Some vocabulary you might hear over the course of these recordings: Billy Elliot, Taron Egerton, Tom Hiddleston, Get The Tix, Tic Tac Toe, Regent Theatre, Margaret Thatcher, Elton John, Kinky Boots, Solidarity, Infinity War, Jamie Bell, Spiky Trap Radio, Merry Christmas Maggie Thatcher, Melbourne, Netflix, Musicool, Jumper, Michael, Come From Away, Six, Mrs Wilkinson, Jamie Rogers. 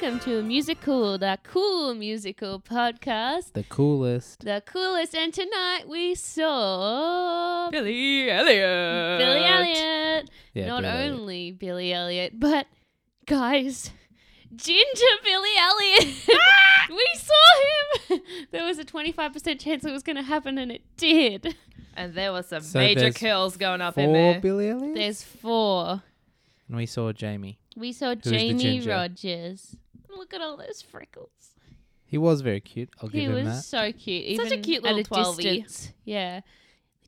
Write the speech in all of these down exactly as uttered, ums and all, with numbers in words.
welcome to Musicool, the cool musical podcast. The coolest. The coolest. And tonight we saw... Billy Elliot. Billy Elliot. Yeah, Not Billy only Elliot. Billy Elliot, but guys... Ginger Billy Elliot. Ah! We saw him. There was a twenty-five percent chance it was going to happen, and it did. And there were some so major kills going up in there. Four Billy Elliot? There's four. And we saw Jamie. We saw Jamie Rogers. Look at all those freckles. He was very cute. I'll give him that. He was so cute. Even such a cute little twelve-y. Yeah.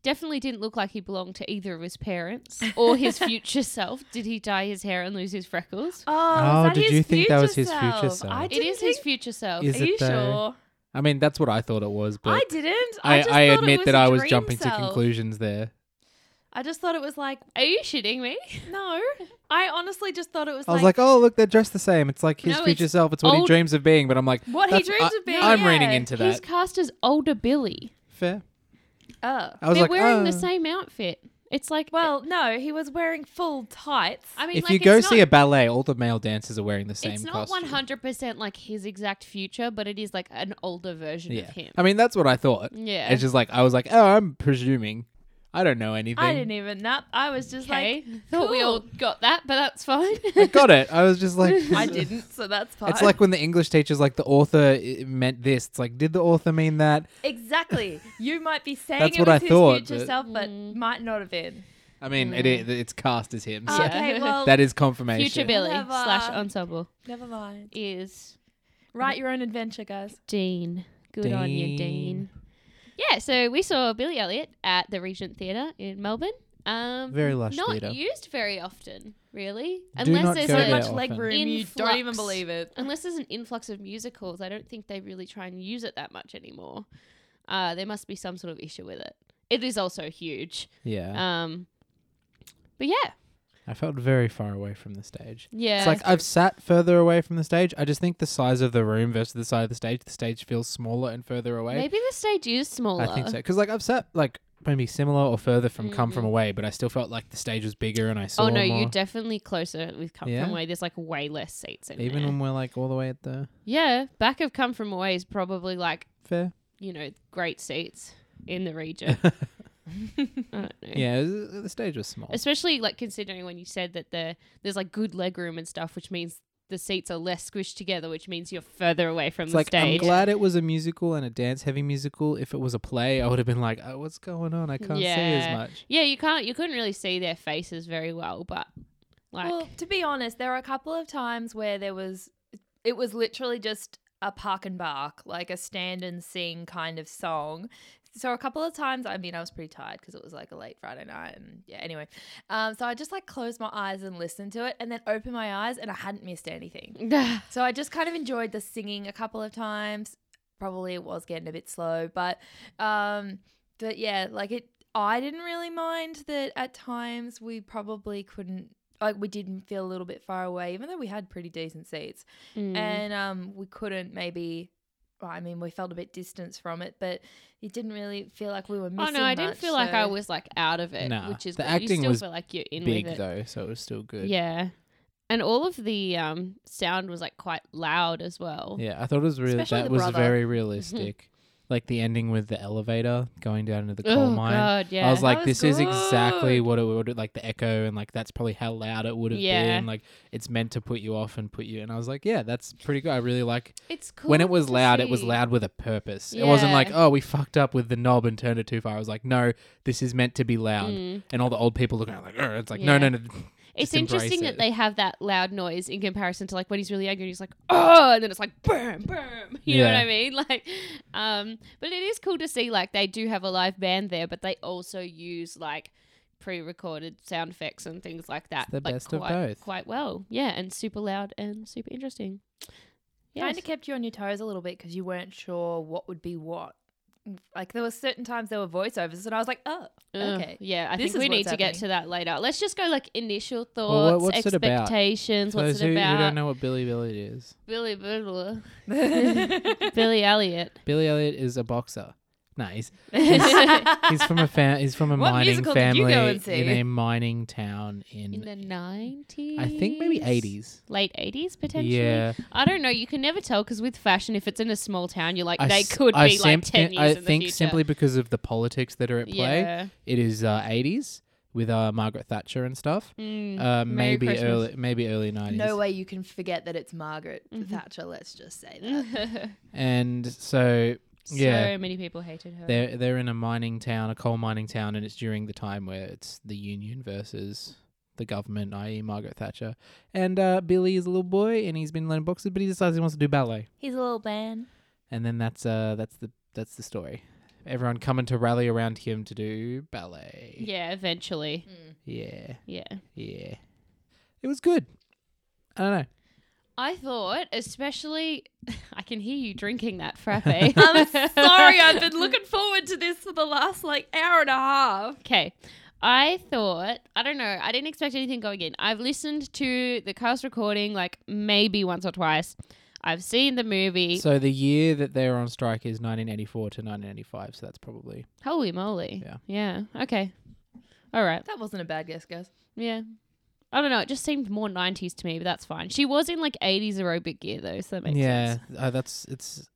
Definitely didn't look like he belonged to either of his parents or his future self. Did he dye his hair and lose his freckles? Oh, oh did you think that was his future self? It is his future self. Is Are you sure? I mean, that's what I thought it was. But I didn't. I, I, just I admit that I was jumping self. to conclusions there. I just thought it was like... Are you shitting me? No. I honestly just thought it was like... I was like, oh, look, they're dressed the same. It's like his no, future it's self. It's what he dreams of being. But I'm like... What he dreams I, of being. I'm yeah. reading into that. He's cast as older Billy. Fair. Oh. I was They're like, wearing oh. the same outfit. It's like, well, no, he was wearing full tights. I mean, if like, you go see a ballet, all the male dancers are wearing the same costume. It's not costume. one hundred percent like his exact future, but it is like an older version yeah. of him. I mean, that's what I thought. Yeah. It's just like, I was like, oh, I'm presuming. I don't know anything. I didn't even know. I was just okay. like, cool. Thought we all got that, but that's fine. I got it. I was just like... I didn't, so that's fine. It's like when the English teacher's like, the author meant this. It's like, did the author mean that? Exactly. You might be saying that's it what was I his thought, future but self, but mm. might not have been. I mean, mm. it, it it's cast as him. So okay, well, that is confirmation. Future Billy never, slash ensemble. Never mind. Is... Write your own adventure, guys. Dean. Good Dean. on you, Dean. Yeah, so we saw Billy Elliot at the Regent Theatre in Melbourne. Um, very lush not theatre. Not used very often, really. Do Unless there's so there much leg room, you don't even believe it. Unless there's an influx of musicals, I don't think they really try and use it that much anymore. Uh, there must be some sort of issue with it. It is also huge. Yeah. Um, but yeah. I felt very far away from the stage. Yeah. It's like I've sat further away from the stage. I just think the size of the room versus the size of the stage, the stage feels smaller and further away. Maybe the stage is smaller. I think so. Because like I've sat like maybe similar or further from mm-hmm. Come From Away, but I still felt like the stage was bigger and I saw more. Oh no, more. You're definitely closer with Come yeah. From Away. There's like way less seats in Even there. When we're like all the way at the... Yeah. Back of Come From Away is probably like... Fair. You know, great seats in the region. I don't know. Yeah, the stage was small. Especially like considering when you said that the there's like good leg room and stuff, which means the seats are less squished together, which means you're further away from it's the like, stage. I'm glad it was a musical and a dance-heavy musical. If it was a play, I would have been like, oh, what's going on? I can't yeah. see as much. Yeah, you can't. You couldn't really see their faces very well, but like, well, to be honest, there were a couple of times where there was it was literally just a park and bark, like a stand and sing kind of song. So a couple of times, I mean, I was pretty tired because it was like a late Friday night and yeah, anyway. Um, so I just like closed my eyes and listened to it and then opened my eyes and I hadn't missed anything. So I just kind of enjoyed the singing a couple of times. Probably it was getting a bit slow, but, um, but yeah, like it, I didn't really mind that at times we probably couldn't, like we didn't feel a little bit far away, even though we had pretty decent seats mm. and um, we couldn't maybe... I mean, we felt a bit distanced from it, but it didn't really feel like we were missing much. Oh, no, I much, didn't feel so. like I was, like, out of it, nah, which is good. You still feel like you're in big, with it. Though, so it was still good. Yeah. And all of the um, sound was, like, quite loud as well. Yeah, I thought it was really, Especially that was brother. very realistic. Mm-hmm. Like, the ending with the elevator going down into the coal oh, mine. Oh, God, yeah. I was like, was this good. is exactly what it would, like, the echo, and, like, that's probably how loud it would have yeah. been. Like, it's meant to put you off and put you... And I was like, yeah, that's pretty good. I really like... It's cool. When it was loud, see. it was loud with a purpose. Yeah. It wasn't like, oh, we fucked up with the knob and turned it too far. I was like, no, this is meant to be loud. Mm. And all the old people looking at it like, oh, it's like, yeah. no, no, no. It's interesting it. that they have that loud noise in comparison to like when he's really angry and he's like, oh, and then it's like, boom, boom. You yeah. know what I mean? Like, um, but it is cool to see like they do have a live band there, but they also use like pre-recorded sound effects and things like that. It's the like, best quite, of both. Quite well. Yeah. And super loud and super interesting. Yes. Kind of kept you on your toes a little bit because you weren't sure what would be what. Like there were certain times there were voiceovers and I was like, oh, okay. Yeah, I this think we need to happening. get to that later. Let's just go like initial thoughts, well, what, what's expectations, it about? what's it who, about. I don't know what Billy Elliot is. Billy Billy Billy Elliot. Billy Elliot is a boxer. No, he's he's, he's from a fa- he's from a what mining family in a mining town in in the nineties. I think maybe eighties, late eighties potentially. Yeah, I don't know. You can never tell because with fashion, if it's in a small town, you're like I they s- could I be sem- like ten years. I in the think future. Simply because of the politics that are at play, yeah. It is uh, eighties with uh, Margaret Thatcher and stuff. Mm, uh, maybe Christmas. early, maybe early nineties. No way you can forget that it's Margaret mm-hmm. Thatcher. Let's just say that. And so. Yeah. So many people hated her. They're they're in a mining town, a coal mining town, and it's during the time where it's the union versus the government, that is. Margaret Thatcher. And uh, Billy is a little boy, and he's been learning boxing, but he decides he wants to do ballet. He's a little man. And then that's uh that's the that's the story. Everyone coming to rally around him to do ballet. Yeah, eventually. Mm. Yeah. Yeah. Yeah. It was good. I don't know. I thought, especially, I can hear you drinking that frappe. I'm sorry, I've been looking forward to this for the last like hour and a half. Okay. I thought, I don't know, I didn't expect anything going in. I've listened to the cast recording like maybe once or twice. I've seen the movie. So the year that they were on strike is nineteen eighty-four to nineteen eighty-five, so that's probably. Holy moly. Yeah. Yeah. Okay. All right. That wasn't a bad guess, guys. Yeah. I don't know. It just seemed more nineties to me, but that's fine. She was in like eighties aerobic gear though, so that makes yeah, sense. Yeah, uh, that's it's.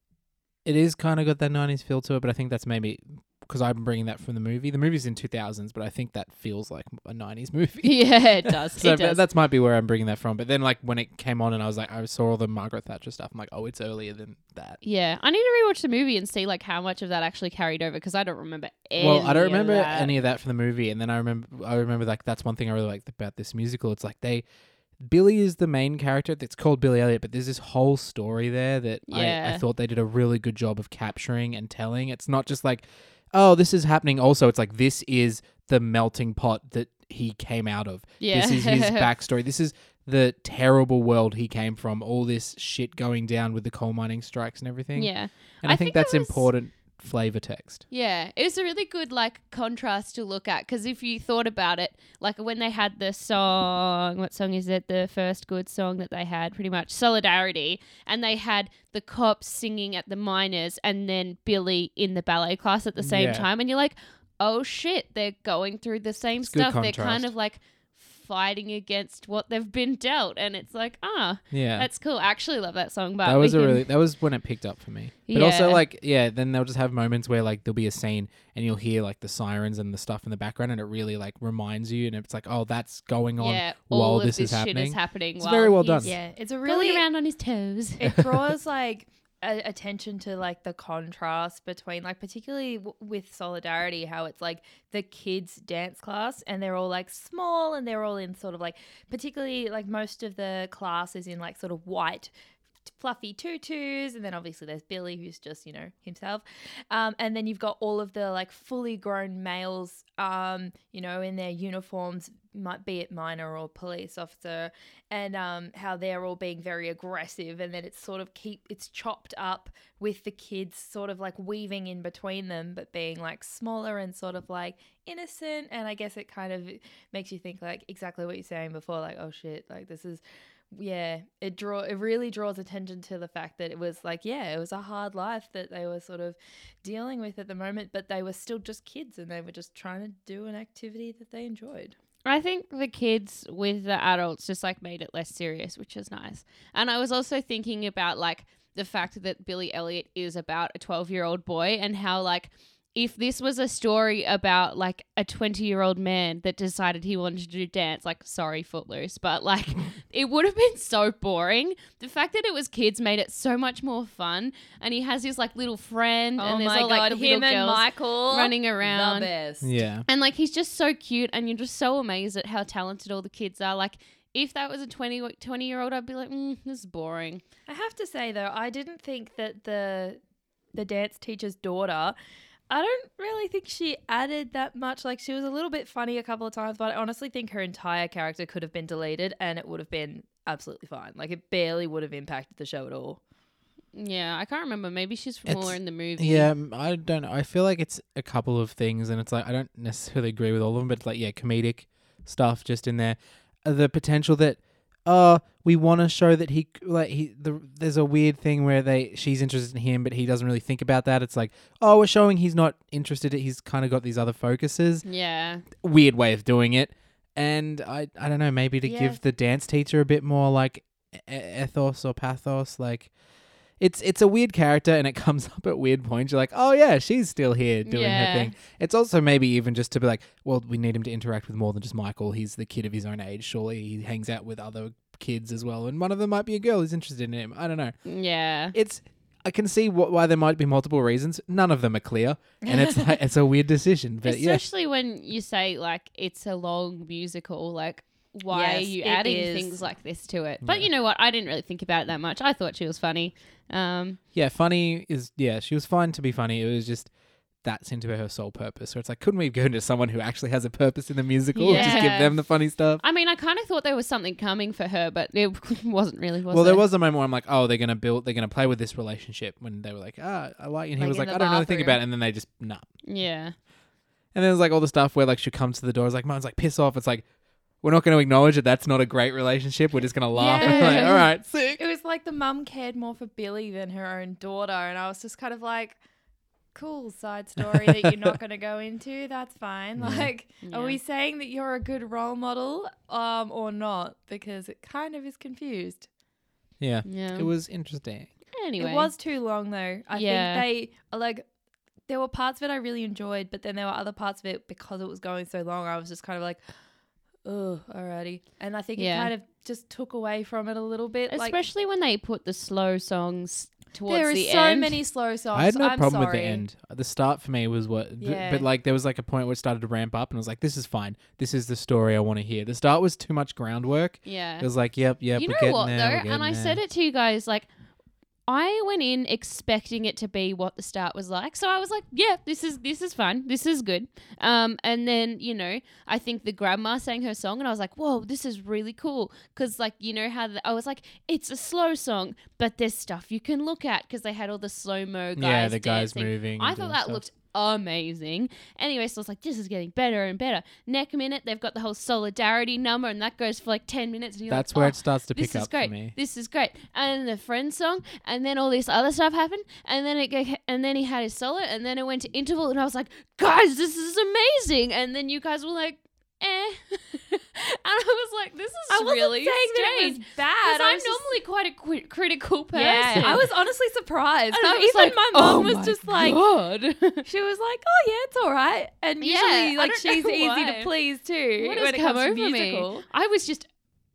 It is kind of got that nineties feel to it, but I think that's maybe because I'm bringing that from the movie. The movie's in two thousands, but I think that feels like a nineties movie. Yeah, it does. So it does. That might be where I'm bringing that from. But then, like when it came on, and I was like, I saw all the Margaret Thatcher stuff. I'm like, oh, it's earlier than that. Yeah, I need to rewatch the movie and see like how much of that actually carried over because I don't remember. Any well, I don't remember of that. any of that from the movie, and then I remember. I remember like that's one thing I really liked about this musical. It's like they. Billy is the main character that's called Billy Elliot, but there's this whole story there that yeah. I, I thought they did a really good job of capturing and telling. It's not just like, oh, this is happening also. It's like, this is the melting pot that he came out of. Yeah. This is his backstory. This is the terrible world he came from, all this shit going down with the coal mining strikes and everything. Yeah. And I, I think, think that's was... important. Flavor text. Yeah, it was a really good like contrast to look at because if you thought about it, like when they had the song, what song is it? The first good song that they had, pretty much Solidarity, and they had the cops singing at the miners, and then Billy in the ballet class at the same yeah. time, and you're like, oh shit, they're going through the same it's stuff. They're kind of like fighting against what they've been dealt, and it's like, ah, yeah, that's cool. I actually love that song. But that was a really that was when it picked up for me. But yeah. also like, yeah, then they'll just have moments where like there'll be a scene and you'll hear like the sirens and the stuff in the background, and it really like reminds you, and it's like, oh, that's going on yeah, while this, this is happening. Shit is happening. It's very well done. Yeah, it's a really going around on his toes. It draws like a- attention to like the contrast between like particularly w- with Solidarity, how it's like the kids dance class and they're all like small and they're all in sort of like particularly like most of the class is in like sort of white fluffy tutus, and then obviously there's Billy who's just, you know, himself, um and then you've got all of the like fully grown males, um you know, in their uniforms, might be it minor or police officer, and um how they're all being very aggressive, and then it's sort of keep it's chopped up with the kids sort of like weaving in between them but being like smaller and sort of like innocent, and I guess it kind of makes you think like exactly what you're saying before, like, oh shit, like this is yeah, it draw it really draws attention to the fact that it was like, yeah, it was a hard life that they were sort of dealing with at the moment, but they were still just kids and they were just trying to do an activity that they enjoyed. I think the kids with the adults just like made it less serious, which is nice. And I was also thinking about like the fact that Billy Elliot is about a twelve-year-old boy, and how like if this was a story about like a twenty-year-old man that decided he wanted to do dance, like, sorry, Footloose, but like it would have been so boring. The fact that it was kids made it so much more fun. And he has his like little friend, oh and there's my all like God, the him little and girls Michael running around. The best. Yeah. And like he's just so cute, and you're just so amazed at how talented all the kids are. Like if that was a twenty-year-old, I'd be like, mm, this is boring. I have to say though, I didn't think that the the dance teacher's daughter, I don't really think she added that much. Like, she was a little bit funny a couple of times, but I honestly think her entire character could have been deleted and it would have been absolutely fine. Like, it barely would have impacted the show at all. Yeah, I can't remember. Maybe she's from more in the movie. Yeah, I don't know. I feel like it's a couple of things, and it's like, I don't necessarily agree with all of them, but it's like, yeah, comedic stuff just in there. The potential that oh, we want to show that he, like, he, the, there's a weird thing where they, she's interested in him, but he doesn't really think about that. It's like, oh, we're showing he's not interested. He's kind of got these other focuses. Yeah. Weird way of doing it. And I, I don't know, maybe to yeah. give the dance teacher a bit more, like, ethos or pathos, like, It's it's a weird character and it comes up at weird points. You're like, oh, yeah, she's still here doing yeah. her thing. It's also maybe even just to be like, well, we need him to interact with more than just Michael. He's the kid of his own age. Surely he hangs out with other kids as well. And one of them might be a girl who's interested in him. I don't know. Yeah. It's I can see wh- why there might be multiple reasons. None of them are clear. And it's like, it's a weird decision. But especially yeah. when you say, like, it's a long musical, like, why yes, are you adding is. things like this to it? But yeah. you know what? I didn't really think about it that much. I thought she was funny. Um, yeah, funny is, yeah, she was fine to be funny. It was just, that seemed to be her sole purpose. So it's like, couldn't we go into someone who actually has a purpose in the musical yeah. and just give them the funny stuff? I mean, I kind of thought there was something coming for her, but it wasn't really, was Well, there, there was a moment where I'm like, oh, they're going to build, they're going to play with this relationship when they were like, ah, I like you. And like he was like, I don't really think about it. And then they just, nah. Yeah. And then there's like all the stuff where like she comes to the door. It's like, Mom's like, piss off. It's like, we're not going to acknowledge that that's not a great relationship. We're just going to laugh. Yeah. Like, all right, sick. It was like the mum cared more for Billy than her own daughter. And I was just kind of like, cool side story that you're not going to go into. That's fine. Yeah. Like, yeah. are we saying that you're a good role model um, or not? Because it kind of is confused. Yeah. yeah. It was interesting. Anyway. It was too long, though. I yeah. think they are like... There were parts of it I really enjoyed, but then there were other parts of it because it was going so long. I was just kind of like... Oh, alrighty. And I think yeah. it kind of just took away from it a little bit. Especially like, when they put the slow songs towards the end. There are so end. many slow songs. I had no I'm problem sorry. with the end. The start for me was what... Yeah. But like there was like a point where it started to ramp up and I was like, this is fine. This is the story I want to hear. The start was too much groundwork. Yeah. It was like, yep, yep. You we're know getting what there, though? And I there. said it to you guys like... I went in expecting it to be what the start was like. So I was like, yeah, this is this is fun. This is good. Um, and then, you know, I think the grandma sang her song and I was like, whoa, this is really cool. Because, like, you know how the, I was like, it's a slow song, but there's stuff you can look at because they had all the slow-mo guys Yeah, the guys dancing. moving. I thought that stuff. looked amazing. Anyway, so I was like, this is getting better and better. Next minute, they've got the whole Solidarity number and that goes for like ten minutes. And you're That's like, where oh, it starts to pick up great. for me. This is great. And the Friends song and then all this other stuff happened and then it and then he had his solo and then it went to interval and I was like, guys, this is amazing. And then you guys were like, eh. And I was like, this is I really strange. I wasn't saying that it was bad. Because I'm just... normally quite a qu- critical person. Yeah. I was honestly surprised. And I was even like, my mom oh was my just like, God. She was like, oh yeah, it's all right. And usually yeah, like she's easy why. to please too what when it comes to musical. Me? I was just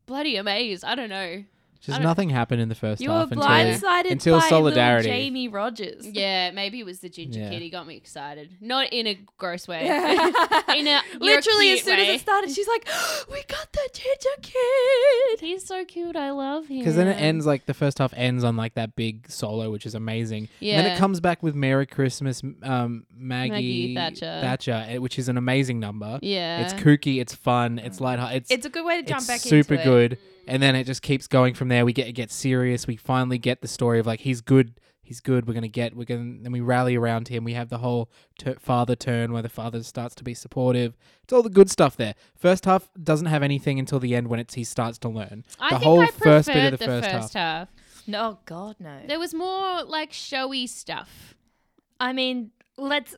bloody amazed. I don't know. Just nothing know. happened in the first you half were blindsided until, until by Solidarity. Jamie Rogers. Yeah, maybe it was the ginger yeah. kid. He got me excited. Not in a gross way. Yeah. in a Literally, as soon way. as it started, she's like, oh, we got the ginger kid. He's so cute. I love him. Because then it ends, like, the first half ends on, like, that big solo, which is amazing. Yeah. And then it comes back with Merry Christmas um, Maggie, Maggie Thatcher. Thatcher, which is an amazing number. Yeah. It's kooky. It's fun. It's lighthearted. It's, it's a good way to jump back into it. It's super good. And then it just keeps going from there. We get it gets serious. We finally get the story of like he's good, he's good. We're gonna get, we're gonna, and we rally around him. We have the whole ter- father turn where the father starts to be supportive. It's all the good stuff there. First half doesn't have anything until the end when it's he starts to learn. I the think whole I first bit of the, the first, first half. half. No, God no. There was more like showy stuff. I mean, let's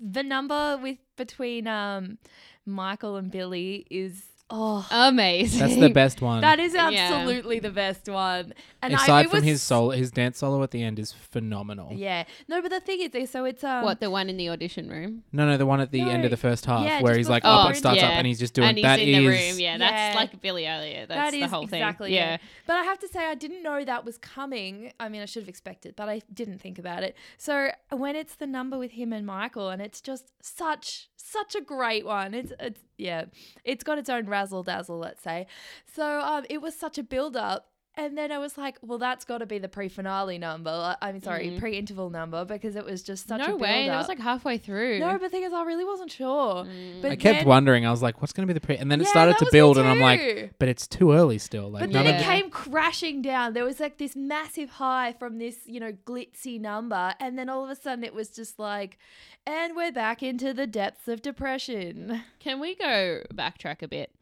the number with between um, Michael and Billy is. Oh, amazing! That's the best one. That is absolutely yeah. the best one. And aside I, from his solo, his dance solo at the end is phenomenal. Yeah, no, but the thing is, so it's um, what the one in the audition room? No, no, the one at the no. end of the first half yeah, where he's like oh, up and starts yeah. up and he's just doing and he's that in is the room. Yeah, that's yeah. like Billy Elliot. That's that is the whole thing. Exactly. Yeah. It. But I have to say, I didn't know that was coming. I mean, I should have expected, but I didn't think about it. So when it's the number with him and Michael, and it's just such. Such a great one. It's, it's yeah, it's got its own razzle dazzle, let's say. So um, it was such a build up. And then I was like, well, that's got to be the pre-finale number. I mean, sorry, mm. pre-interval number because it was just such no a build-up. No way. It was like halfway through. No, but the thing is, I really wasn't sure. Mm. But I kept then, wondering. I was like, what's going to be the pre? And then yeah, it started to build and I'm like, but it's too early still. Like, but then it came crashing down. There was like this massive high from this, you know, glitzy number. And then all of a sudden it was just like, and we're back into the depths of depression. Can we go backtrack a bit?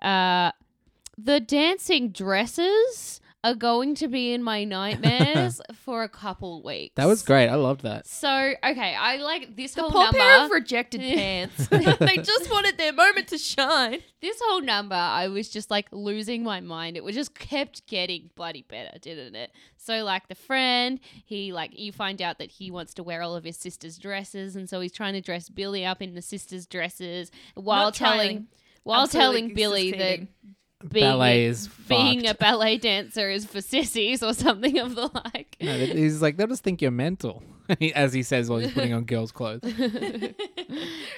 Uh, The dancing dresses are going to be in my nightmares for a couple weeks. That was great. I loved that. So, okay, I like this the whole number. The poor pair of rejected pants. They just wanted their moment to shine. This whole number, I was just like losing my mind. It was just kept getting bloody better, didn't it? So, like the friend, he like you find out that he wants to wear all of his sister's dresses, and so he's trying to dress Billy up in the sister's dresses while Not telling while Absolutely telling Billy that Being, ballet is being fucked. A ballet dancer is for sissies or something of the like. No, he's like, they'll just think you're mental, as he says while he's putting on girls' clothes.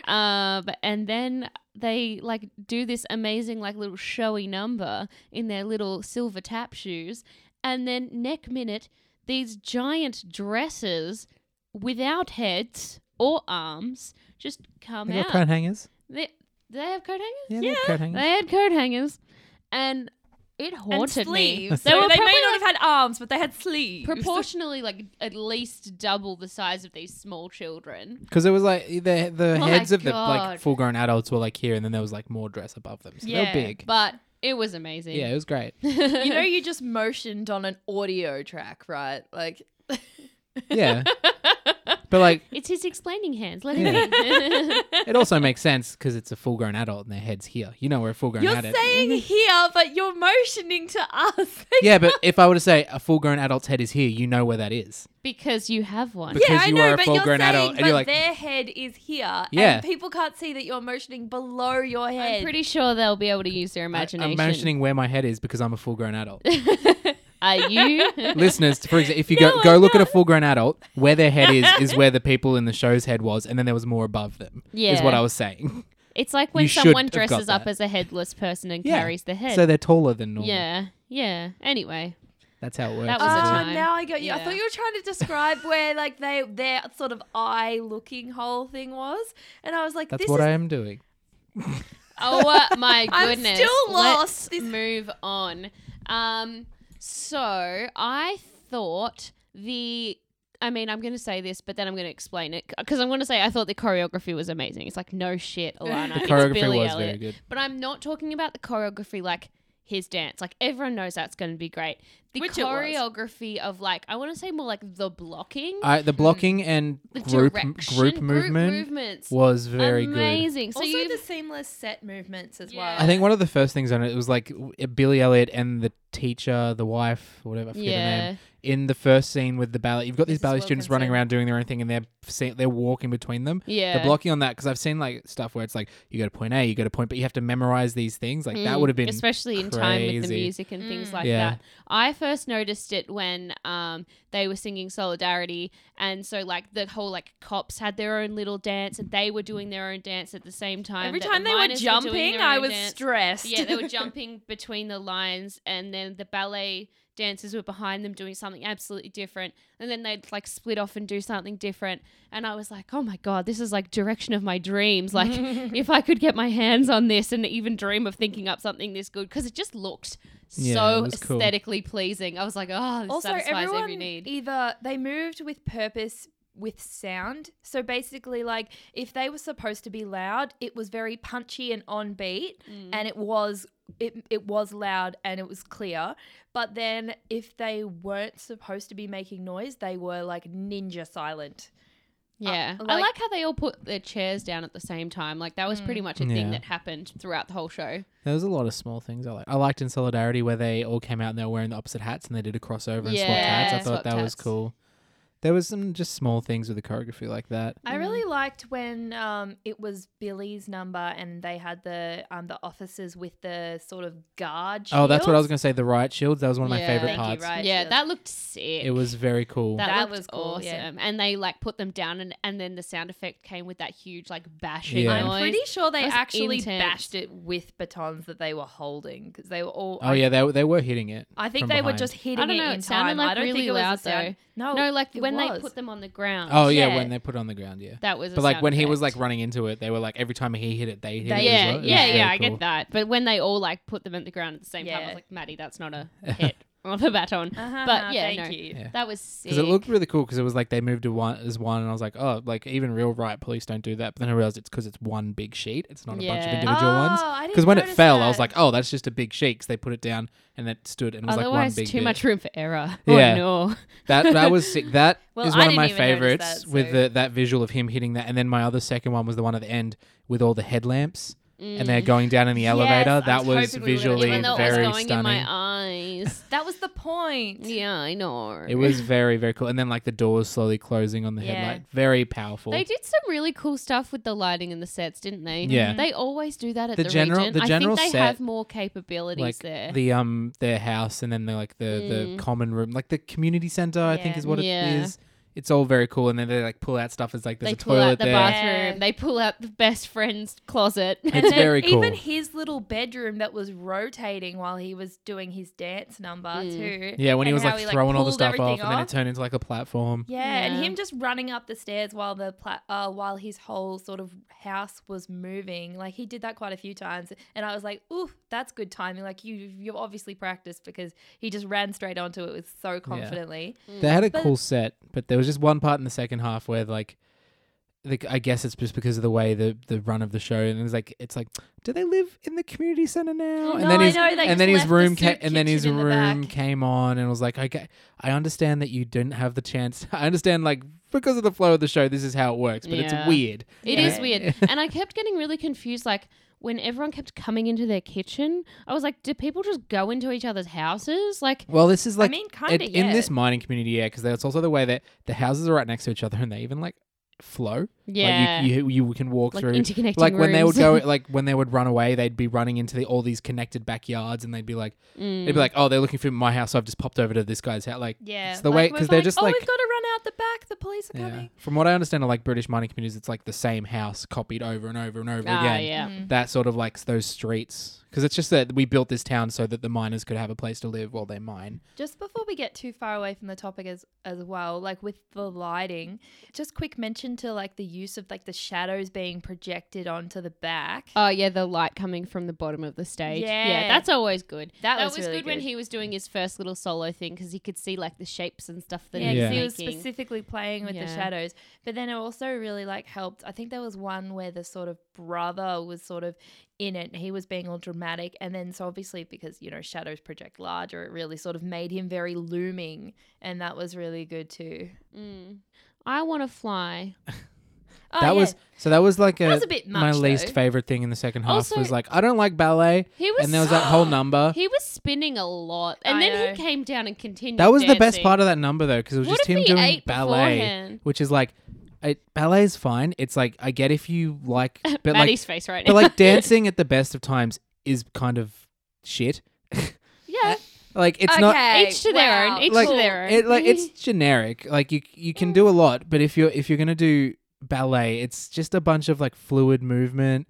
um, and then they like do this amazing like little showy number in their little silver tap shoes, and then neck minute, these giant dresses without heads or arms just come they out. They got coat hangers. They they have coat hangers. Yeah, yeah. They, had coat hangers. they had coat hangers. And it haunted and me. They, were they may not have had arms, but they had sleeves. Proportionally, like, at least double the size of these small children. Because it was, like, the the oh heads of God. the, like, full-grown adults were, like, here, and then there was, like, more dress above them. So yeah, they were big. But it was amazing. Yeah, it was great. You know, you just motioned on an audio track, right? Like... Yeah. But like, it's his explaining hands. Let yeah. him in. It also makes sense because it's a full-grown adult and their head's here. You know, we're a full-grown you're adult. You're saying here, but you're motioning to us. Yeah, but if I were to say a full-grown adult's head is here, you know where that is because you have one. Because yeah, you I know, are a full-grown adult, and you're like, their head is here. Yeah, and people can't see that you're motioning below your head. I'm pretty sure they'll be able to use their imagination. I, I'm motioning where my head is because I'm a full-grown adult. Are you? Listeners, for example, if you no, go, go look at a full-grown adult, where their head is is where the people in the show's head was, and then there was more above them, yeah. is what I was saying. It's like when you someone dresses up as a headless person and yeah. carries the head. So they're taller than normal. Yeah, yeah. Anyway. That's how it works. That was a time. Oh, now I got you. Yeah. I thought you were trying to describe where like they their sort of eye-looking whole thing was, and I was like, That's this what is- I am doing. Oh, my goodness. I'm still lost. Let's this- move on. Um... So I thought the, I mean, I'm going to say this, but then I'm going to explain it because I'm going to say I thought the choreography was amazing. It's like, no shit, Alana. The choreography it's Billy was Elliot. Very good. But I'm not talking about the choreography like his dance. Like everyone knows that's going to be great. The Which choreography of like, I want to say more like the blocking. Uh, the blocking and the group, direction, group movement group was very amazing. Good. So also the seamless set movements as yeah. well. I think one of the first things on it, it was like Billy Elliot and the teacher, the wife, whatever, I forget yeah. her name. In the first scene with the ballet, you've got these ballet students running around doing their own thing and they're they're walking between them. Yeah. The blocking on that, because I've seen like stuff where it's like, you go to point A, you go to point B, but you have to memorize these things. Like mm. that would have been Especially crazy. In time with the music and mm. things like yeah. that. I first noticed it when um they were singing Solidarity, and so like the whole like cops had their own little dance and they were doing their own dance at the same time. Every time the they were jumping, were I was dance. stressed. Yeah, they were jumping between the lines, and then the ballet dancers were behind them doing something absolutely different, and then they'd like split off and do something different, and I was like, oh my god, this is like direction of my dreams, like if I could get my hands on this and even dream of thinking up something this good, because it just looked yeah, so aesthetically cool. pleasing. I was like, oh, this also satisfies everyone every need. Either they moved with purpose with sound, so basically like if they were supposed to be loud, it was very punchy and on beat, mm. and it was It it was loud and it was clear, but then if they weren't supposed to be making noise, they were like ninja silent. Yeah, uh, like, I like how they all put their chairs down at the same time. Like that was mm. pretty much a yeah. thing that happened throughout the whole show. There was a lot of small things I liked. I liked in Solidarity where they all came out and they were wearing the opposite hats and they did a crossover and yeah, swapped hats. I thought that hats. was cool. There was some just small things with the choreography like that. I really liked when um, it was Billy's number and they had the um, the officers with the sort of guard shields. Oh, that's what I was going to say, the riot shields. That was one of my yeah. favourite parts. You, yeah, shields. That looked sick. It was very cool. That, that was cool, awesome. Yeah. And they like put them down and, and then the sound effect came with that huge like bashing yeah. noise. I'm pretty sure they actually intense. bashed it with batons that they were holding because they were all... Oh, I, yeah, they, they were hitting it. I think they behind. were just hitting it I don't know, it, it sounded time. like I don't really think it was loud sound. though. No, no like... When was. they put them on the ground. Oh, yeah, yeah, when they put it on the ground, yeah. That was a But, like, when effect. he was, like, running into it, they were, like, every time he hit it, they hit they, it yeah, as well. It yeah, yeah, cool. I get that. But when they all, like, put them on the ground at the same yeah. time, I was like, Maddie, that's not a hit. of a baton. Uh-huh, but yeah, thank no, you. Yeah. That was sick. Because it looked really cool because it was like they moved to one as one and I was like, oh, like even real riot police don't do that. But then I realised it's because it's one big sheet. It's not yeah. a bunch of individual oh, ones. Because when it fell, that. I was like, oh, that's just a big sheet. Because they put it down and it stood and it was Otherwise, like one big too bit. Much room for error. Yeah. Oh, no. that, that was sick. That well, is one I of my favourites so. With the, that visual of him hitting that. And then my other second one was the one at the end with all the headlamps. Mm. And they're going down in the elevator. Yes, that was, was visually we very was going stunning. In my eyes. That was the point. Yeah, I know. It was very, very cool. And then like the doors slowly closing on the yeah. headlight. Very powerful. They did some really cool stuff with the lighting and the sets, didn't they? Yeah. They always do that at the, the general, Regent. The general I think they set, have more capabilities like there. The um their house and then the like the, mm. the common room, like the community centre, yeah. I think is what yeah. it is. It's all very cool. And then they like pull out stuff. It's like there's they a toilet there. They pull out the there. bathroom. Yeah. They pull out the best friend's closet. It's and very cool. Even his little bedroom that was rotating while he was doing his dance number mm. too. Yeah, when he was like he, throwing like, all the stuff off, off and then it turned into like a platform. Yeah, yeah. And him just running up the stairs while the pla- uh, while his whole sort of house was moving. Like he did that quite a few times. And I was like, oof, that's good timing. Like you, you've obviously practiced because he just ran straight onto it with so confidently. Yeah. Mm. They had a but, cool set, but there was just one part in the second half where like the, I guess it's just because of the way the, the run of the show and it's like it's like do they live in the community center now? Oh, and no, then his, I know, they and, then his room the ca- and then his room the came on and was like, okay, I understand that you didn't have the chance. I understand like because of the flow of the show this is how it works, but yeah. it's weird. It yeah. is weird. And I kept getting really confused like when everyone kept coming into their kitchen, I was like, do people just go into each other's houses? Like, well, this is like, I mean, kind of, yeah. in this mining community, yeah, because that's also the way that the houses are right next to each other and they even like flow. Yeah. Like you, you, you can walk like through. Interconnecting like rooms. When they would go, like when they would run away, they'd be running into the, all these connected backyards and they'd be like, mm. they'd be like, oh, they're looking for my house. So I've just popped over to this guy's house. Like, yeah. It's the like way, because they're like, just oh, like, we've got to run out the back. The police are yeah. coming. From what I understand of like British mining communities, it's like the same house copied over and over and over ah, again. Yeah. Mm. That sort of like those streets. Because it's just that we built this town so that the miners could have a place to live while they mine. Just before we get too far away from the topic as as well, like with the lighting, just quick mention to like the use of like the shadows being projected onto the back. Oh, yeah, the light coming from the bottom of the stage. Yeah, yeah that's always good. That, that was, was really good, good when he was doing his first little solo thing because he could see like the shapes and stuff that yeah, he was Yeah, because he was specifically playing with yeah. the shadows. But then it also really like helped. I think there was one where the sort of brother was sort of in it and he was being all dramatic and then so obviously because you know shadows project larger it really sort of made him very looming and that was really good too. Mm. I want to fly. Oh, that yeah. was so. That was like a, that was a bit much, my though. least favorite thing in the second half also, was like I don't like ballet. He was, and there was that whole number. He was spinning a lot, and I then know. he came down and continued. That was dancing. The best part of that number though, because it was what just him doing ballet, beforehand? Which is like. It, ballet is fine. It's like I get if you like, but Maddie's like, face right now. But like dancing at the best of times is kind of shit. Yeah, like it's okay. not each to wow. their own. Each like, to their own. It, like it's generic. Like you you can do a lot, but if you're if you're gonna do ballet, it's just a bunch of like fluid movement,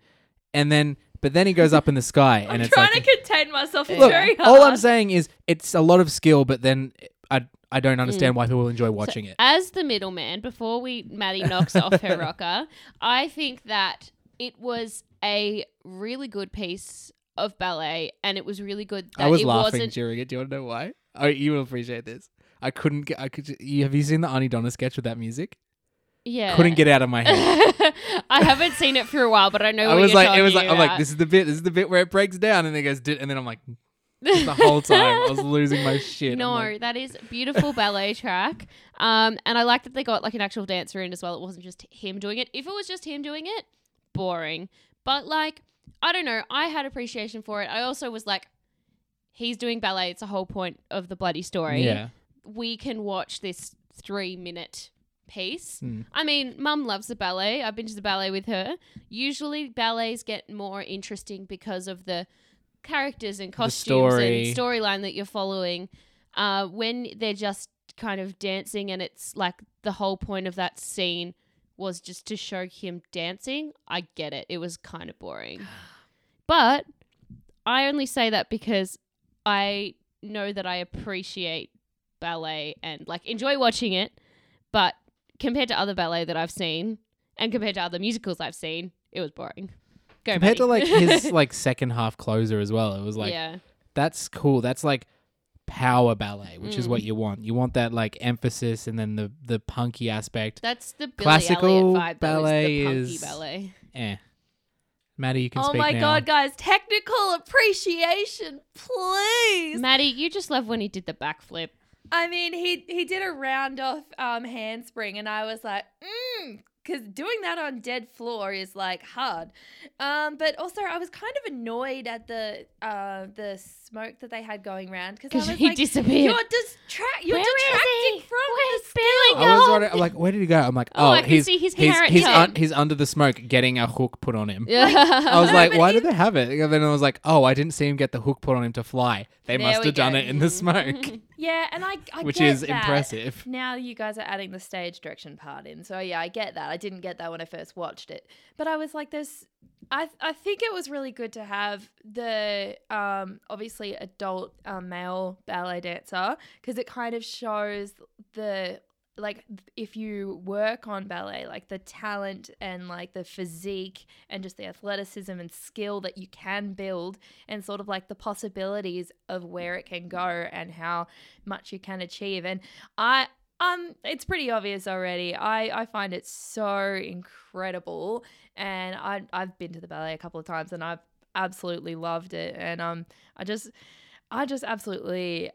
and then. But then he goes up in the sky. I'm and it's trying like, to contain myself. It's look, very hard. All I'm saying is it's a lot of skill, but then I I don't understand mm. why people enjoy watching so, it. As the middleman, before we Maddie knocks off her rocker, I think that it was a really good piece of ballet, and it was really good. That I was it laughing wasn't... during it. Do you want to know why? Oh, you will appreciate this. I couldn't get. I could. You, have you seen the Arnie Donna sketch with that music? Yeah, couldn't get out of my head. I haven't seen it for a while, but I know. I what was you're like, it was like, about. I'm like, this is the bit. This is the bit where it breaks down, and then it goes, D-, and then I'm like. The whole time I was losing my shit. No, like, that is beautiful ballet track. Um, and I like that they got like an actual dancer in as well. It wasn't just him doing it. If it was just him doing it, boring. But like, I don't know. I had appreciation for it. I also was like, he's doing ballet. It's a whole point of the bloody story. Yeah. We can watch this three minute piece. Mm. I mean, Mum loves the ballet. I've been to the ballet with her. Usually ballets get more interesting because of the characters and costumes story. And storyline that you're following uh, when they're just kind of dancing and it's like the whole point of that scene was just to show him dancing. I get it. It was kind of boring. But I only say that because I know that I appreciate ballet and like enjoy watching it, but compared to other ballet that I've seen and compared to other musicals I've seen, it was boring. Go compared buddy. To like his like second half closer as well. It was like, yeah. that's cool. That's like power ballet, which mm. is what you want. You want that like emphasis and then the the punky aspect. That's the Billy classical Elliot vibe, ballet though, is the punky ballet. Eh. Maddie, you can oh speak now. Oh my God, guys. Technical appreciation, please. Maddie, you just love when he did the backflip. I mean, he he did a round off um, handspring and I was like, mmm, because doing that on dead floor is like hard. Um, but also I was kind of annoyed at the uh, the smoke that they had going around because I was he like, disappeared. You're, distra- you're where detracting from Where's his Billy I was wondering, like, where did he go? I'm like, oh, oh I he's, see his he's, he's, un- he's under the smoke getting a hook put on him. Yeah. Like, I was no, like, why he- did they have it? And then I was like, oh, I didn't see him get the hook put on him to fly. They there must have go. done it in the smoke. Yeah, and I, I Which get is that. impressive. Now you guys are adding the stage direction part in. So, yeah, I get that. I didn't get that when I first watched it. But I was like, there's I I think it was really good to have the um obviously adult uh, male ballet dancer because it kind of shows the like if you work on ballet, like the talent and like the physique and just the athleticism and skill that you can build and sort of like the possibilities of where it can go and how much you can achieve. And I um it's pretty obvious already. I, I find it so incredible and I I've been to the ballet a couple of times and I've absolutely loved it and um I just I just absolutely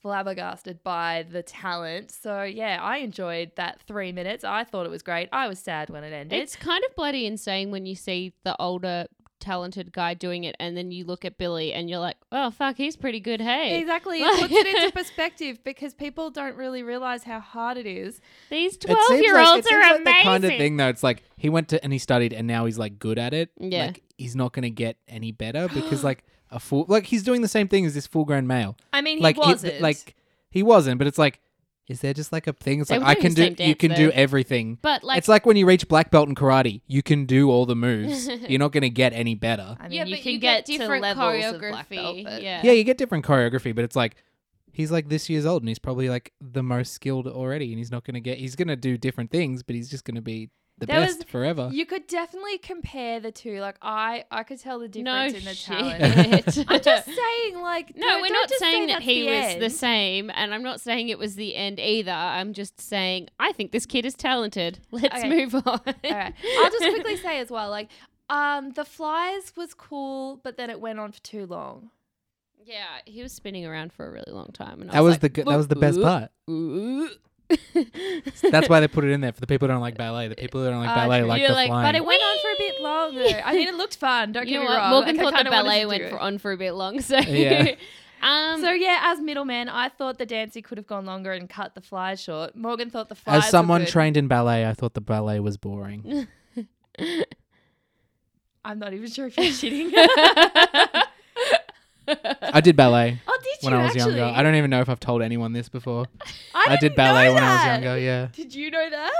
flabbergasted by the talent. So yeah, I enjoyed that three minutes. I thought it was great. I was sad when it ended. It's kind of bloody insane when you see the older talented guy doing it and then you look at Billy and you're like, oh fuck, he's pretty good, hey. Exactly. Like, it puts it into perspective because people don't really realise how hard it is. These twelve year olds like, are like amazing. It's the kind of thing though, it's like he went to and he studied and now he's like good at it. Yeah. Like he's not gonna get any better because like a full like he's doing the same thing as this full grown male. I mean he like, wasn't it, like he wasn't, but it's like is there just like a thing? It's like I can do, you can do everything. But like, it's like when you reach black belt in karate, you can do all the moves. You're not going to get any better. I mean, yeah, you but can you get, get different choreography. Belt, yeah. yeah, you get different choreography, but it's like he's like this year's old and he's probably like the most skilled already, and he's not going to get. He's going to do different things, but he's just going to be the there best was, forever. You could definitely compare the two. Like I, I could tell the difference no in the shit. talent. I'm just saying, like, no, no we're not saying say that he the was end. the same, and I'm not saying it was the end either. I'm just saying I think this kid is talented. Let's okay. move on. All right, I'll just quickly say as well, like, um, the flies was cool, but then it went on for too long. Yeah, he was spinning around for a really long time, and I that was, was like, the that was the best part. Ooh. That's why they put it in there for the people who don't like ballet. The people who don't like ballet uh, like the like, flying. But it went on for a bit longer. I mean, it looked fun. Don't you get me wrong. Morgan like, thought the ballet went for on for a bit long. So yeah. um, so yeah, as middleman, I thought the dancing could have gone longer and cut the flies short. Morgan thought the flies. As someone were good. trained in ballet, I thought the ballet was boring. I'm not even sure if you're shitting. I did ballet. Oh, did you when I was actually? younger? I don't even know if I've told anyone this before. I, I did ballet when I was younger. Yeah. Did you know that?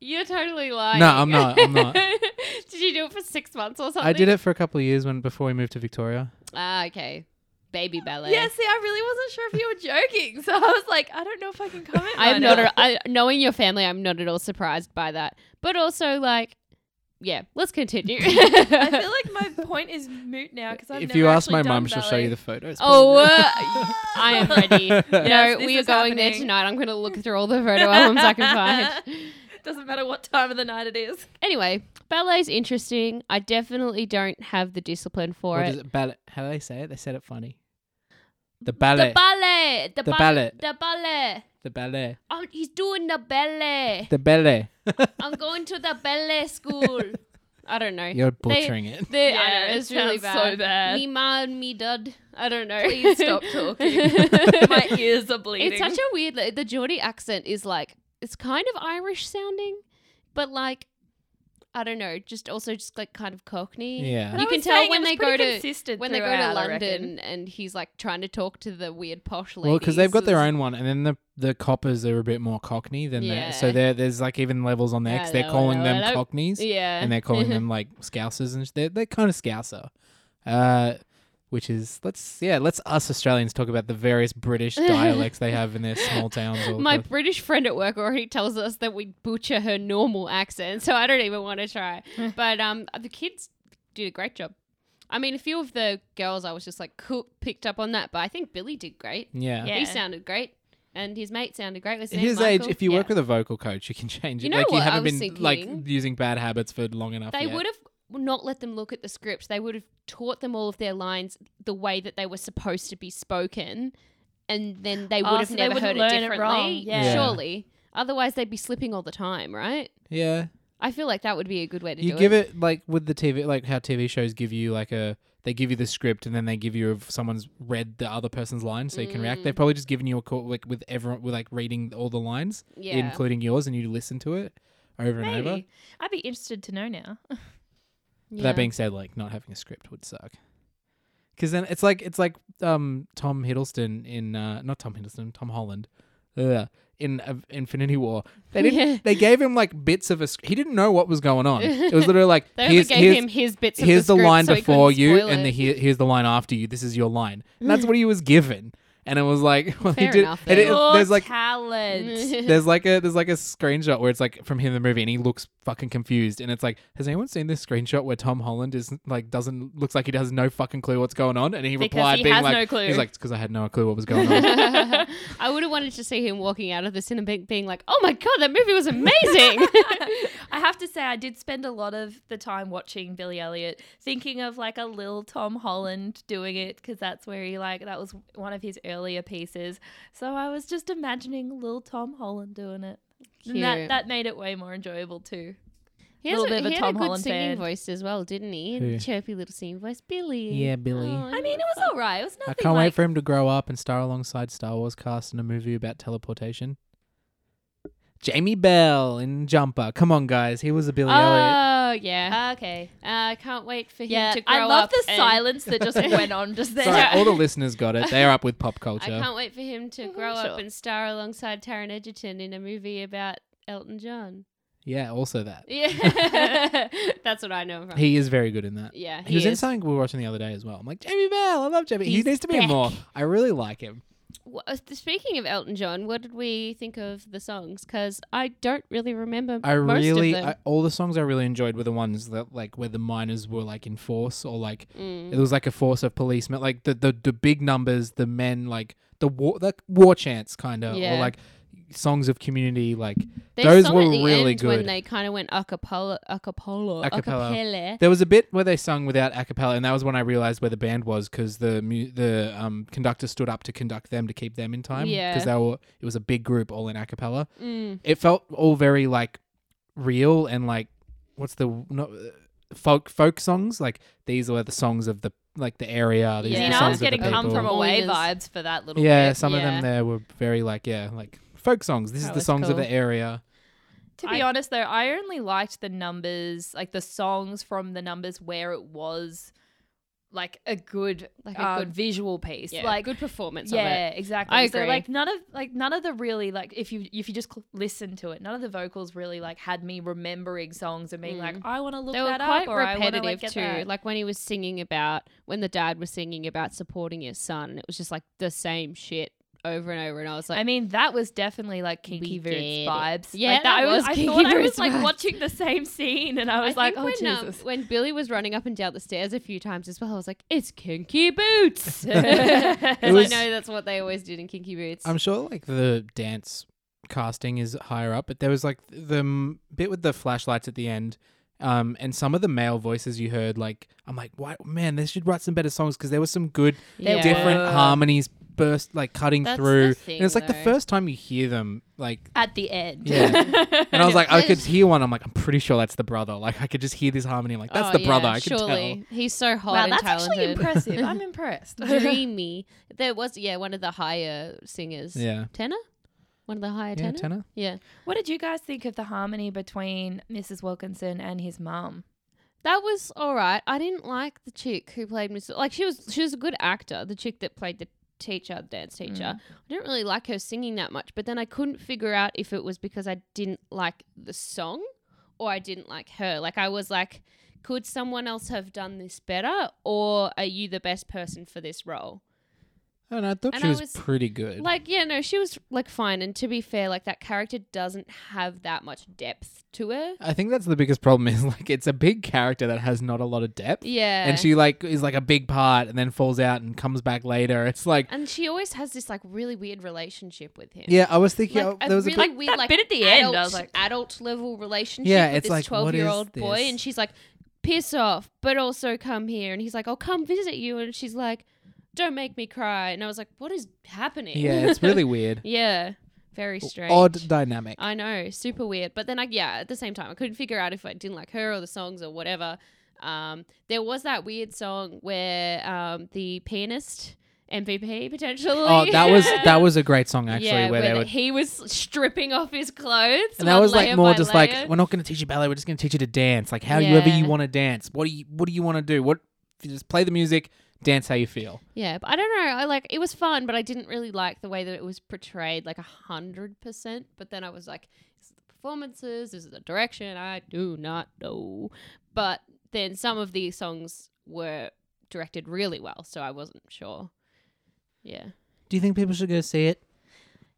You're totally lying. No, I'm not. I'm not. Did you do it for six months or something? I did it for a couple of years when before we moved to Victoria. Ah, okay. Baby ballet. Yeah, see, I really wasn't sure if you were joking, so I was like, I don't know if I can comment. I'm not. A, I, knowing your family, I'm not at all surprised by that, but also like. Yeah, let's continue. I feel like my point is moot now because I've if never you ask my mum, she'll show you the photos. Oh, uh, I am ready. Yes, no, we are going happening. there tonight. I'm going to look through all the photo albums I can find. Doesn't matter what time of the night it is. Anyway, ballet's interesting. I definitely don't have the discipline for it. it. Ballet. How do they say it? They said it funny. The ballet. The ballet. The, the ba- ballet. The ballet. The ballet. Oh, he's doing the ballet. The ballet. I'm going to the ballet school. I don't know. You're butchering they, it. They, yeah, I know, it's it really bad. So bad. Me man, me dud. I don't know. Please stop talking. My ears are bleeding. It's such a weird. Like, the Geordie accent is like it's kind of Irish sounding, but like. I don't know, just also just like kind of Cockney. Yeah, but you can tell when they go to when they go to London and he's like trying to talk to the weird posh ladies. Well, because they've got their own one, and then the the coppers are a bit more Cockney than yeah. so there there's like even levels on there because they're calling them Cockneys, yeah, and they're calling them like Scousers and sh- they're they're kind of Scouser, uh, which is let's yeah let's us Australians talk about the various British dialects they have in their small towns. Or my stuff. British friend at work already tells us that we butcher her normal accent, so I don't even want to try. But um, the kids did a great job. I mean, a few of the girls I was just like cool, picked up on that, but I think Billy did great. Yeah. yeah. He sounded great. And his mate sounded great. At his Michael? age, if you yeah. work with a vocal coach, you can change it. You know like what you haven't I was been thinking? Like using bad habits for long enough. They yet. would have not let them look at the script. They would have taught them all of their lines the way that they were supposed to be spoken, and then they would oh, have so never heard it differently. It yeah. Yeah. Surely. Otherwise they'd be slipping all the time, right? Yeah. I feel like that would be a good way to you do it. You give it like with the T V, like how T V shows give you like a They give you the script and then they give you if someone's read the other person's line so you can mm. react. They've probably just given you a call like with everyone with like reading all the lines, yeah. including yours, and you listen to it over Maybe. and over. I'd be interested to know now. yeah. That being said, like not having a script would suck. Because then it's like it's like um, Tom Hiddleston in uh, not Tom Hiddleston, Tom Holland. Ugh. In uh, Infinity War, they didn't. Yeah. They gave him like bits of a. Sc- he didn't know what was going on. It was literally like they here's, gave here's, him his bits. Here's of the, the script line so before you, and the, here, here's the line after you. This is your line. And that's what he was given, and it was like well, fair he did, enough. It, it, there's like talent. There's like a there's like a screenshot where it's like from him in the movie, and he looks fucking confused, and it's like, has anyone seen this screenshot where Tom Holland is like doesn't looks like he has no fucking clue what's going on, and he because replied he being has like, no clue. He's like, it's because I had no clue what was going on. I would have wanted to see him walking out of the cinema being like, oh my God, that movie was amazing. I have to say, I did spend a lot of the time watching Billy Elliot thinking of like a little Tom Holland doing it because that's where he like, that was one of his earlier pieces. So I was just imagining little Tom Holland doing it. Cute. And that, that made it way more enjoyable too. He has a, bit of a he Tom had a Holland good singing band. voice as well, didn't he? Who? Chirpy little singing voice. Billy. Yeah, Billy. Oh, I mean, it was all right. It was nothing I can't like... wait for him to grow up and star alongside Star Wars cast in a movie about teleportation. Jamie Bell in Jumper. Come on, guys. He was a Billy oh, Elliot. Oh, yeah. Okay. I uh, can't wait for him yeah, to grow up. I love up the and... silence that just went on just there. Sorry, all the listeners got it. They're up with pop culture. I can't wait for him to grow sure. up and star alongside Taron Egerton in a movie about Elton John. Yeah, also that. Yeah, that's what I know from. He is very good in that. Yeah, he, he was is. in something we were watching the other day as well. I'm like, Jamie Bell, I love Jamie. He's he needs to be in more. I really like him. Well, speaking of Elton John, what did we think of the songs? Because I don't really remember. I most really, of them. I, all the songs I really enjoyed were the ones that like where the minors were like in force or like mm. it was like a force of policemen, like the the, the big numbers, the men, like the war, like war chants kind of, yeah. or like. Songs of community, like they those were really good. When they kind of went acapella, acapella, acapella. There was a bit where they sung without acapella, and that was when I realized where the band was because the mu- the um, conductor stood up to conduct them to keep them in time. Yeah, because they were it was a big group all in acapella. Mm. It felt all very like real and like what's the not, uh, folk folk songs like these were the songs of the. Like the area, these yeah. the songs I was getting "Come From Away" vibes for that little. Yeah, bit. some yeah. of them there were very like yeah, like folk songs. This that is the songs cool. of the area. To be I, honest, though, I only liked the numbers, like the songs from the numbers where it was, like a good, like a um, good visual piece, yeah. like good performance. Yeah, of it. exactly. I agree. So, like none of like none of the really like if you if you just cl- listen to it, none of the vocals really like had me remembering songs and being mm. like, I want to look they that up. They were quite repetitive or I wanna, like, too. That. Like when he was singing about when the dad was singing about supporting his son, it was just like the same shit. Over and over, and I was like, I mean, that was definitely like Kinky Boots vibes. Yeah, like, that, that was. I Kinky thought I was like vibes. watching the same scene, and I was I like, oh when, Jesus! Um, when Billy was running up and down the stairs a few times as well, I was like, it's Kinky Boots. Because I know that's what they always did in Kinky Boots. I'm sure like the dance casting is higher up, but there was like the m- bit with the flashlights at the end. Um, and some of the male voices you heard, like I'm like, why, man, they should write some better songs because there were some good, yeah. different yeah. harmonies burst, like cutting That's through. Thing, and it's like though. the first time you hear them, like at the end. Yeah. And I was like, I could hear one. I'm like, I'm pretty sure that's the brother. Like I could just hear this harmony. I'm like that's oh, the yeah, brother. I could surely. tell. He's so hot. Wow, and that's talented. actually impressive. I'm impressed. Dreamy. There was yeah one of the higher singers. Yeah. Tenor. One of the higher yeah, tenor? tenor? Yeah. What did you guys think of the harmony between Mrs Wilkinson and his mum? That was all right. I didn't like the chick who played Mrs Like she was she was a good actor, the chick that played the teacher, dance teacher. Mm. I didn't really like her singing that much, but then I couldn't figure out if it was because I didn't like the song or I didn't like her. Like I was like, could someone else have done this better or are you the best person for this role? I don't know, I thought and she was, was pretty good. Like, yeah, no, she was like fine. And to be fair, like that character doesn't have that much depth to her. I think that's the biggest problem is like it's a big character that has not a lot of depth. Yeah. And she like is like a big part and then falls out and comes back later. It's like. And she always has this like really weird relationship with him. Yeah, I was thinking like, oh, there was a, really, a bit, like, weird, that like, bit at the adult, end. I was like adult level relationship yeah, with it's this like, twelve year old boy. And she's like, piss off, but also come here. And he's like, I'll come visit you. And she's like. Don't make me cry. And I was like, what is happening? Yeah, it's really weird. Yeah, very strange. Odd dynamic. I know, super weird. But then, like, yeah, at the same time, I couldn't figure out if I didn't like her or the songs or whatever. Um, there was that weird song where um, the pianist... M V P potentially. Oh, that was that was a great song actually. Yeah, where, where they would... he was stripping off his clothes, and that was like more just layer. Like we're not going to teach you ballet. We're just going to teach you to dance. Like however yeah. you want to dance. What do you What do you want to do? What just play the music, dance how you feel. Yeah, but I don't know. I like it was fun, but I didn't really like the way that it was portrayed, like a hundred percent. But then I was like, this is the performances. This is the direction. I do not know. But then some of these songs were directed really well, so I wasn't sure. Yeah. Do you think people should go see it?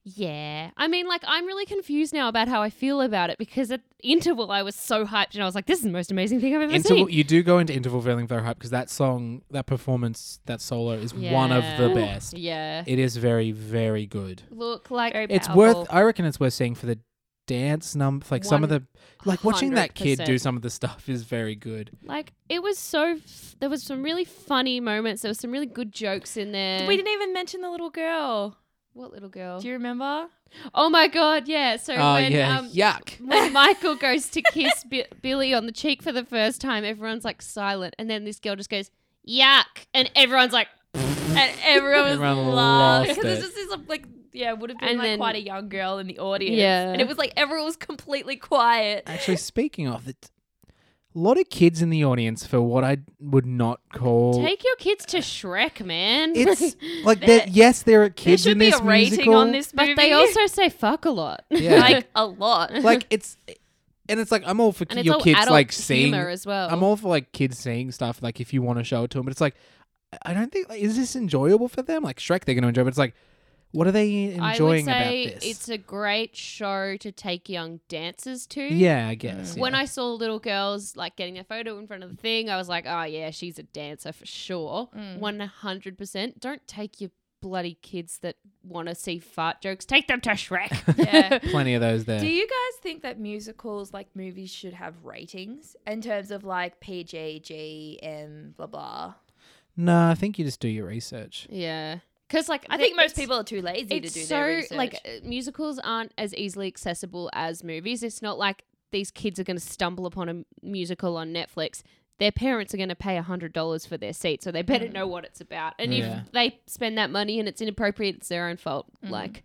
Yeah. I mean, like, I'm really confused now about how I feel about it because at Interval I was so hyped and I was like, this is the most amazing thing I've ever Interval, seen. You do go into Interval feeling very hyped because that song, that performance, that solo is yeah. one of the best. Yeah. It is very, very good. Look, like, it's worth, I reckon it's worth seeing for the dance number. Like, one some of the, like, watching that kid do some of the stuff is very good. Like, it was so, f- there was some really funny moments. There was some really good jokes in there. We didn't even mention the little girl. What little girl? Do you remember? Oh, my God, yeah. So oh, when, yeah. Um, Yuck. when Michael goes to kiss Bi- Billy on the cheek for the first time, everyone's, like, silent. And then this girl just goes, yuck. And everyone's like, and everyone was everyone lost. Because it. It's just this, like, yeah, would have been and like then, quite a young girl in the audience. Yeah. And it was like everyone was completely quiet. Actually, speaking of it, a lot of kids in the audience for what I would not call... Take your kids to Shrek, man. It's like, there, yes, there are kids there in this musical. There should be a rating on this movie. But they also say fuck a lot. Yeah. Like, a lot. Like, it's... And it's like, I'm all for and your kids like seeing... as well. I'm all for like kids seeing stuff, like if you want to show it to them. But it's like, I don't think... Like, is this enjoyable for them? Like Shrek, they're going to enjoy it. But it's like... What are they enjoying about this? I would say it's a great show to take young dancers to. Yeah, I guess. Yeah. When I saw little girls like getting their photo in front of the thing, I was like, oh, yeah, she's a dancer for sure. Mm. one hundred percent. Don't take your bloody kids that want to see fart jokes. Take them to Shrek. Yeah. Plenty of those there. Do you guys think that musicals like movies should have ratings in terms of like P G, G, M, blah, blah? No, I think you just do your research. Yeah. Because, like, I think most people are too lazy to do their research. Like, musicals aren't as easily accessible as movies. It's not like these kids are going to stumble upon a musical on Netflix. Their parents are going to pay one hundred dollars for their seat, so they better know what it's about. And yeah. if they spend that money and it's inappropriate, it's their own fault. Mm-hmm. Like,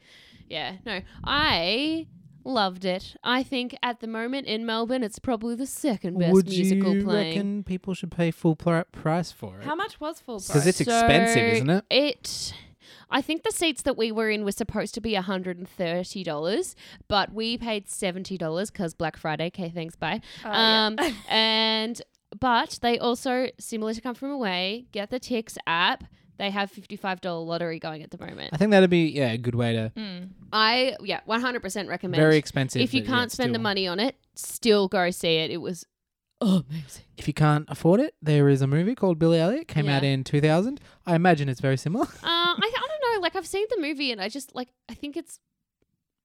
yeah. No, I... Loved it. I think at the moment in Melbourne, it's probably the second best Would musical playing. Would you reckon people should pay full pr- price for it? How much was full price? Because it's so expensive, isn't it? It, I think the seats that we were in were supposed to be one hundred thirty dollars, but we paid seventy dollars because Black Friday. Okay, thanks, bye. Uh, um, yeah. and but they also, similar to Come From Away, Get The Tix app. They have fifty-five dollars lottery going at the moment. I think that'd be yeah a good way to... Mm. I, yeah, one hundred percent recommend. Very expensive. If you can't spend still... the money on it, still go see it. It was oh, amazing. If you can't afford it, there is a movie called Billy Elliot. Came yeah. out in two thousand. I imagine it's very similar. uh, I, I don't know. Like, I've seen the movie and I just, like, I think it's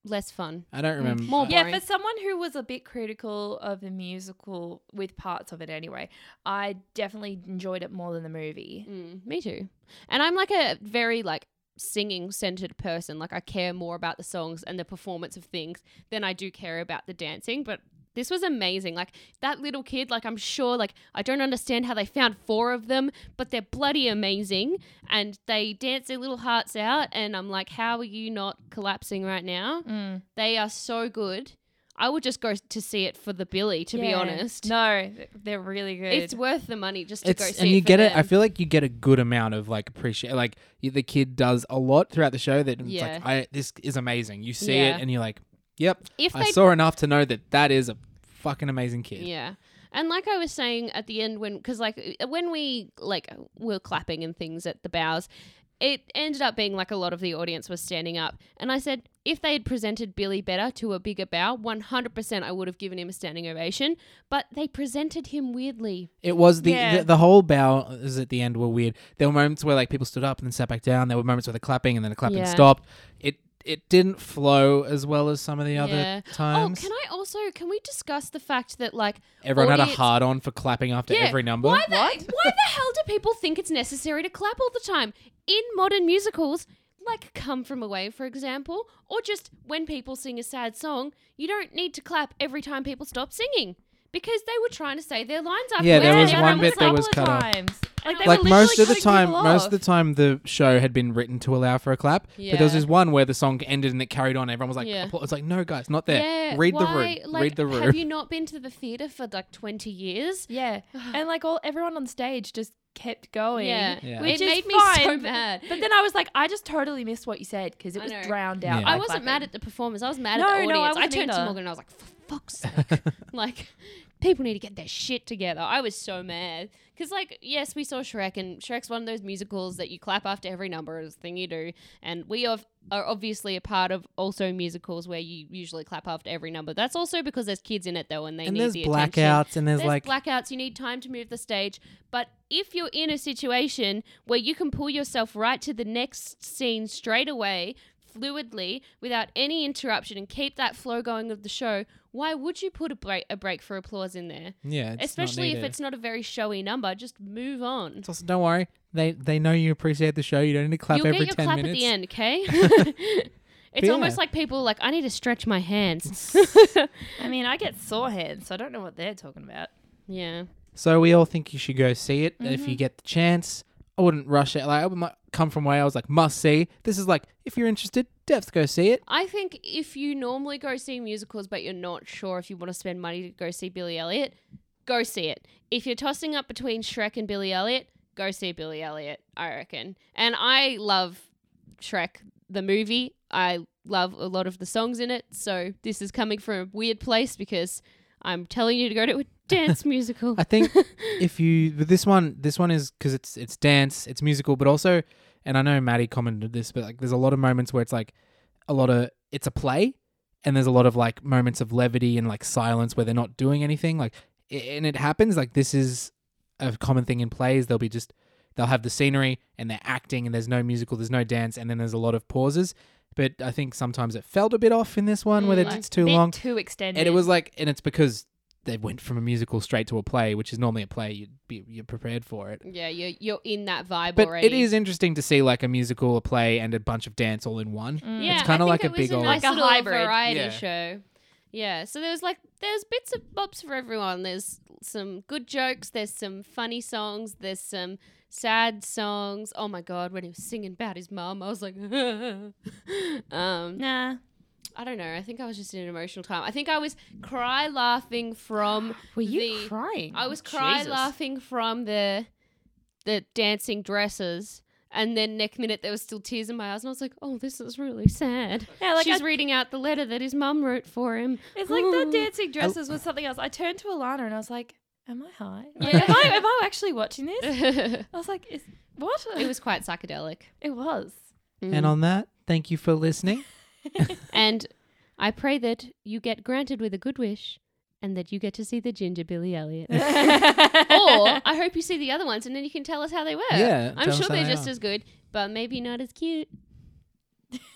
less fun. I don't remember. More yeah, boring. For someone who was a bit critical of the musical with parts of it anyway, I definitely enjoyed it more than the movie. Mm, me too. And I'm like a very like singing-centered person. Like I care more about the songs and the performance of things than I do care about the dancing. But this was amazing. Like that little kid, like I'm sure, like I don't understand how they found four of them, but they're bloody amazing and they dance their little hearts out and I'm like, how are you not collapsing right now? Mm. They are so good. I would just go to see it for the Billy, to yeah. be honest. No, they're really good. It's worth the money just to it's, go see and you it get it. I feel like you get a good amount of like appreciate. Like you, the kid does a lot throughout the show that yeah. it's like, I, this is amazing. You see yeah. it and you're like, yep, if I saw enough to know that that is a fucking amazing kid. Yeah. And like I was saying at the end when, because like when we like were clapping and things at the bows, it ended up being like a lot of the audience was standing up. And I said, if they had presented Billy better to a bigger bow, one hundred percent I would have given him a standing ovation. But they presented him weirdly. It was the yeah. the, the whole bows at the end were weird. There were moments where like people stood up and then sat back down. There were moments where the clapping and then the clapping yeah. stopped. It it didn't flow as well as some of the yeah. other times. Oh, can I also, can we discuss the fact that like... Everyone audience... had a hard on for clapping after yeah. every number. Why the, why the hell do people think it's necessary to clap all the time? In modern musicals, like Come From Away, for example, or just when people sing a sad song, you don't need to clap every time people stop singing because they were trying to say their lines after. Yeah, there was one was bit like that was cut off. Like, like most of the time, most of the time the show had been written to allow for a clap, yeah. but there was this one where the song ended and it carried on. Everyone was like, yeah. "It's like no, guys, not there. Yeah, Read why? the room. Like, Read the room." Have you not been to the theatre for like twenty years? Yeah, and like all everyone on stage just. kept going yeah, yeah. which it made me fine, so mad. But then I was like, I just totally missed what you said because it was drowned out. Yeah. I wasn't clapping. mad at the performers. I was mad no, at the audience. No, I, I turned either. to Morgan and I was like, for fuck's sake. Like, people need to get their shit together. I was so mad because like, yes, we saw Shrek, and Shrek's one of those musicals that you clap after every number is the thing you do, and we are obviously a part of also musicals where you usually clap after every number. That's also because there's kids in it though, and they and need there's the blackouts attention. and there's, there's like blackouts. You need time to move the stage, but if you're in a situation where you can pull yourself right to the next scene straight away, fluidly, without any interruption, and keep that flow going of the show, why would you put a break, a break for applause in there? Yeah, it's especially if it's not a very showy number. Just move on. It's also, don't worry, they they know you appreciate the show. You don't need to clap You'll every ten minutes. You'll get your clap minutes. at the end, okay? It's yeah. almost like people like, I need to stretch my hands. I mean, I get sore hands, so I don't know what they're talking about. Yeah. So we all think you should go see it mm-hmm. if you get the chance. I wouldn't rush it. Like, I would Come From Away, I was like, must see. This is like, if you're interested, depth go see it. I think if you normally go see musicals but you're not sure if you want to spend money to go see Billy Elliot, go see it. If you're tossing up between Shrek and Billy Elliot, go see Billy Elliot, I reckon. And I love Shrek, the movie. I love a lot of the songs in it. So this is coming from a weird place because I'm telling you to go to a dance musical. I think if you but this one, this one is because it's it's dance, it's musical, but also, and I know Maddie commented this, but like there's a lot of moments where it's like a lot of it's a play, and there's a lot of like moments of levity and like silence where they're not doing anything. Like, and it happens. Like, this is a common thing in plays. They'll be just they'll have the scenery and they're acting, and there's no musical, there's no dance, and then there's a lot of pauses. But I think sometimes it felt a bit off in this one, mm, where it's like too long, too extended, and it was like, and it's because they went from a musical straight to a play, which is normally a play you'd be you're prepared for it. Yeah, you're you're in that vibe but already. But it is interesting to see like a musical, a play, and a bunch of dance all in one. Mm. Yeah, it's kind of like a big old like a hybrid variety yeah. show. Yeah, so there's like there's bits of bops for everyone. There's some good jokes. There's some funny songs. There's some sad songs. Oh my god, when he was singing about his mum, I was like, um, nah. I don't know. I think I was just in an emotional time. I think I was cry laughing from. Were the, you crying? I was cry Jesus. laughing from the the dancing dresses. And then next minute there was still tears in my eyes, and I was like, "Oh, this is really sad." Yeah, like she's I, reading out the letter that his mum wrote for him. It's like the dancing dresses was something else. I turned to Alana and I was like, "Am I high? Like, yeah. am, I, am I actually watching this?" I was like, is, "What?" It was quite psychedelic. It was. Mm. And on that, thank you for listening. And I pray that you get granted with a good wish, and that you get to see the ginger Billy Elliot. Or I hope you see the other ones, and then you can tell us how they were. Yeah, I'm sure they're just as good, but maybe not as cute.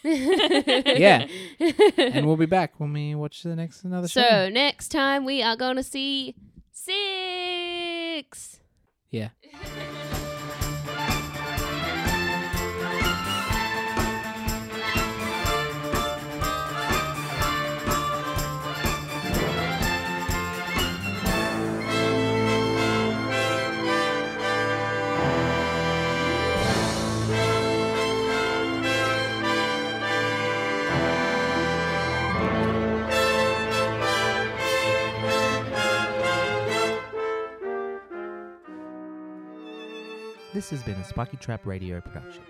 Yeah. And we'll be back when we watch the next another show. So next time we are going to see Six. Yeah. This has been a Spiky Trap Radio production.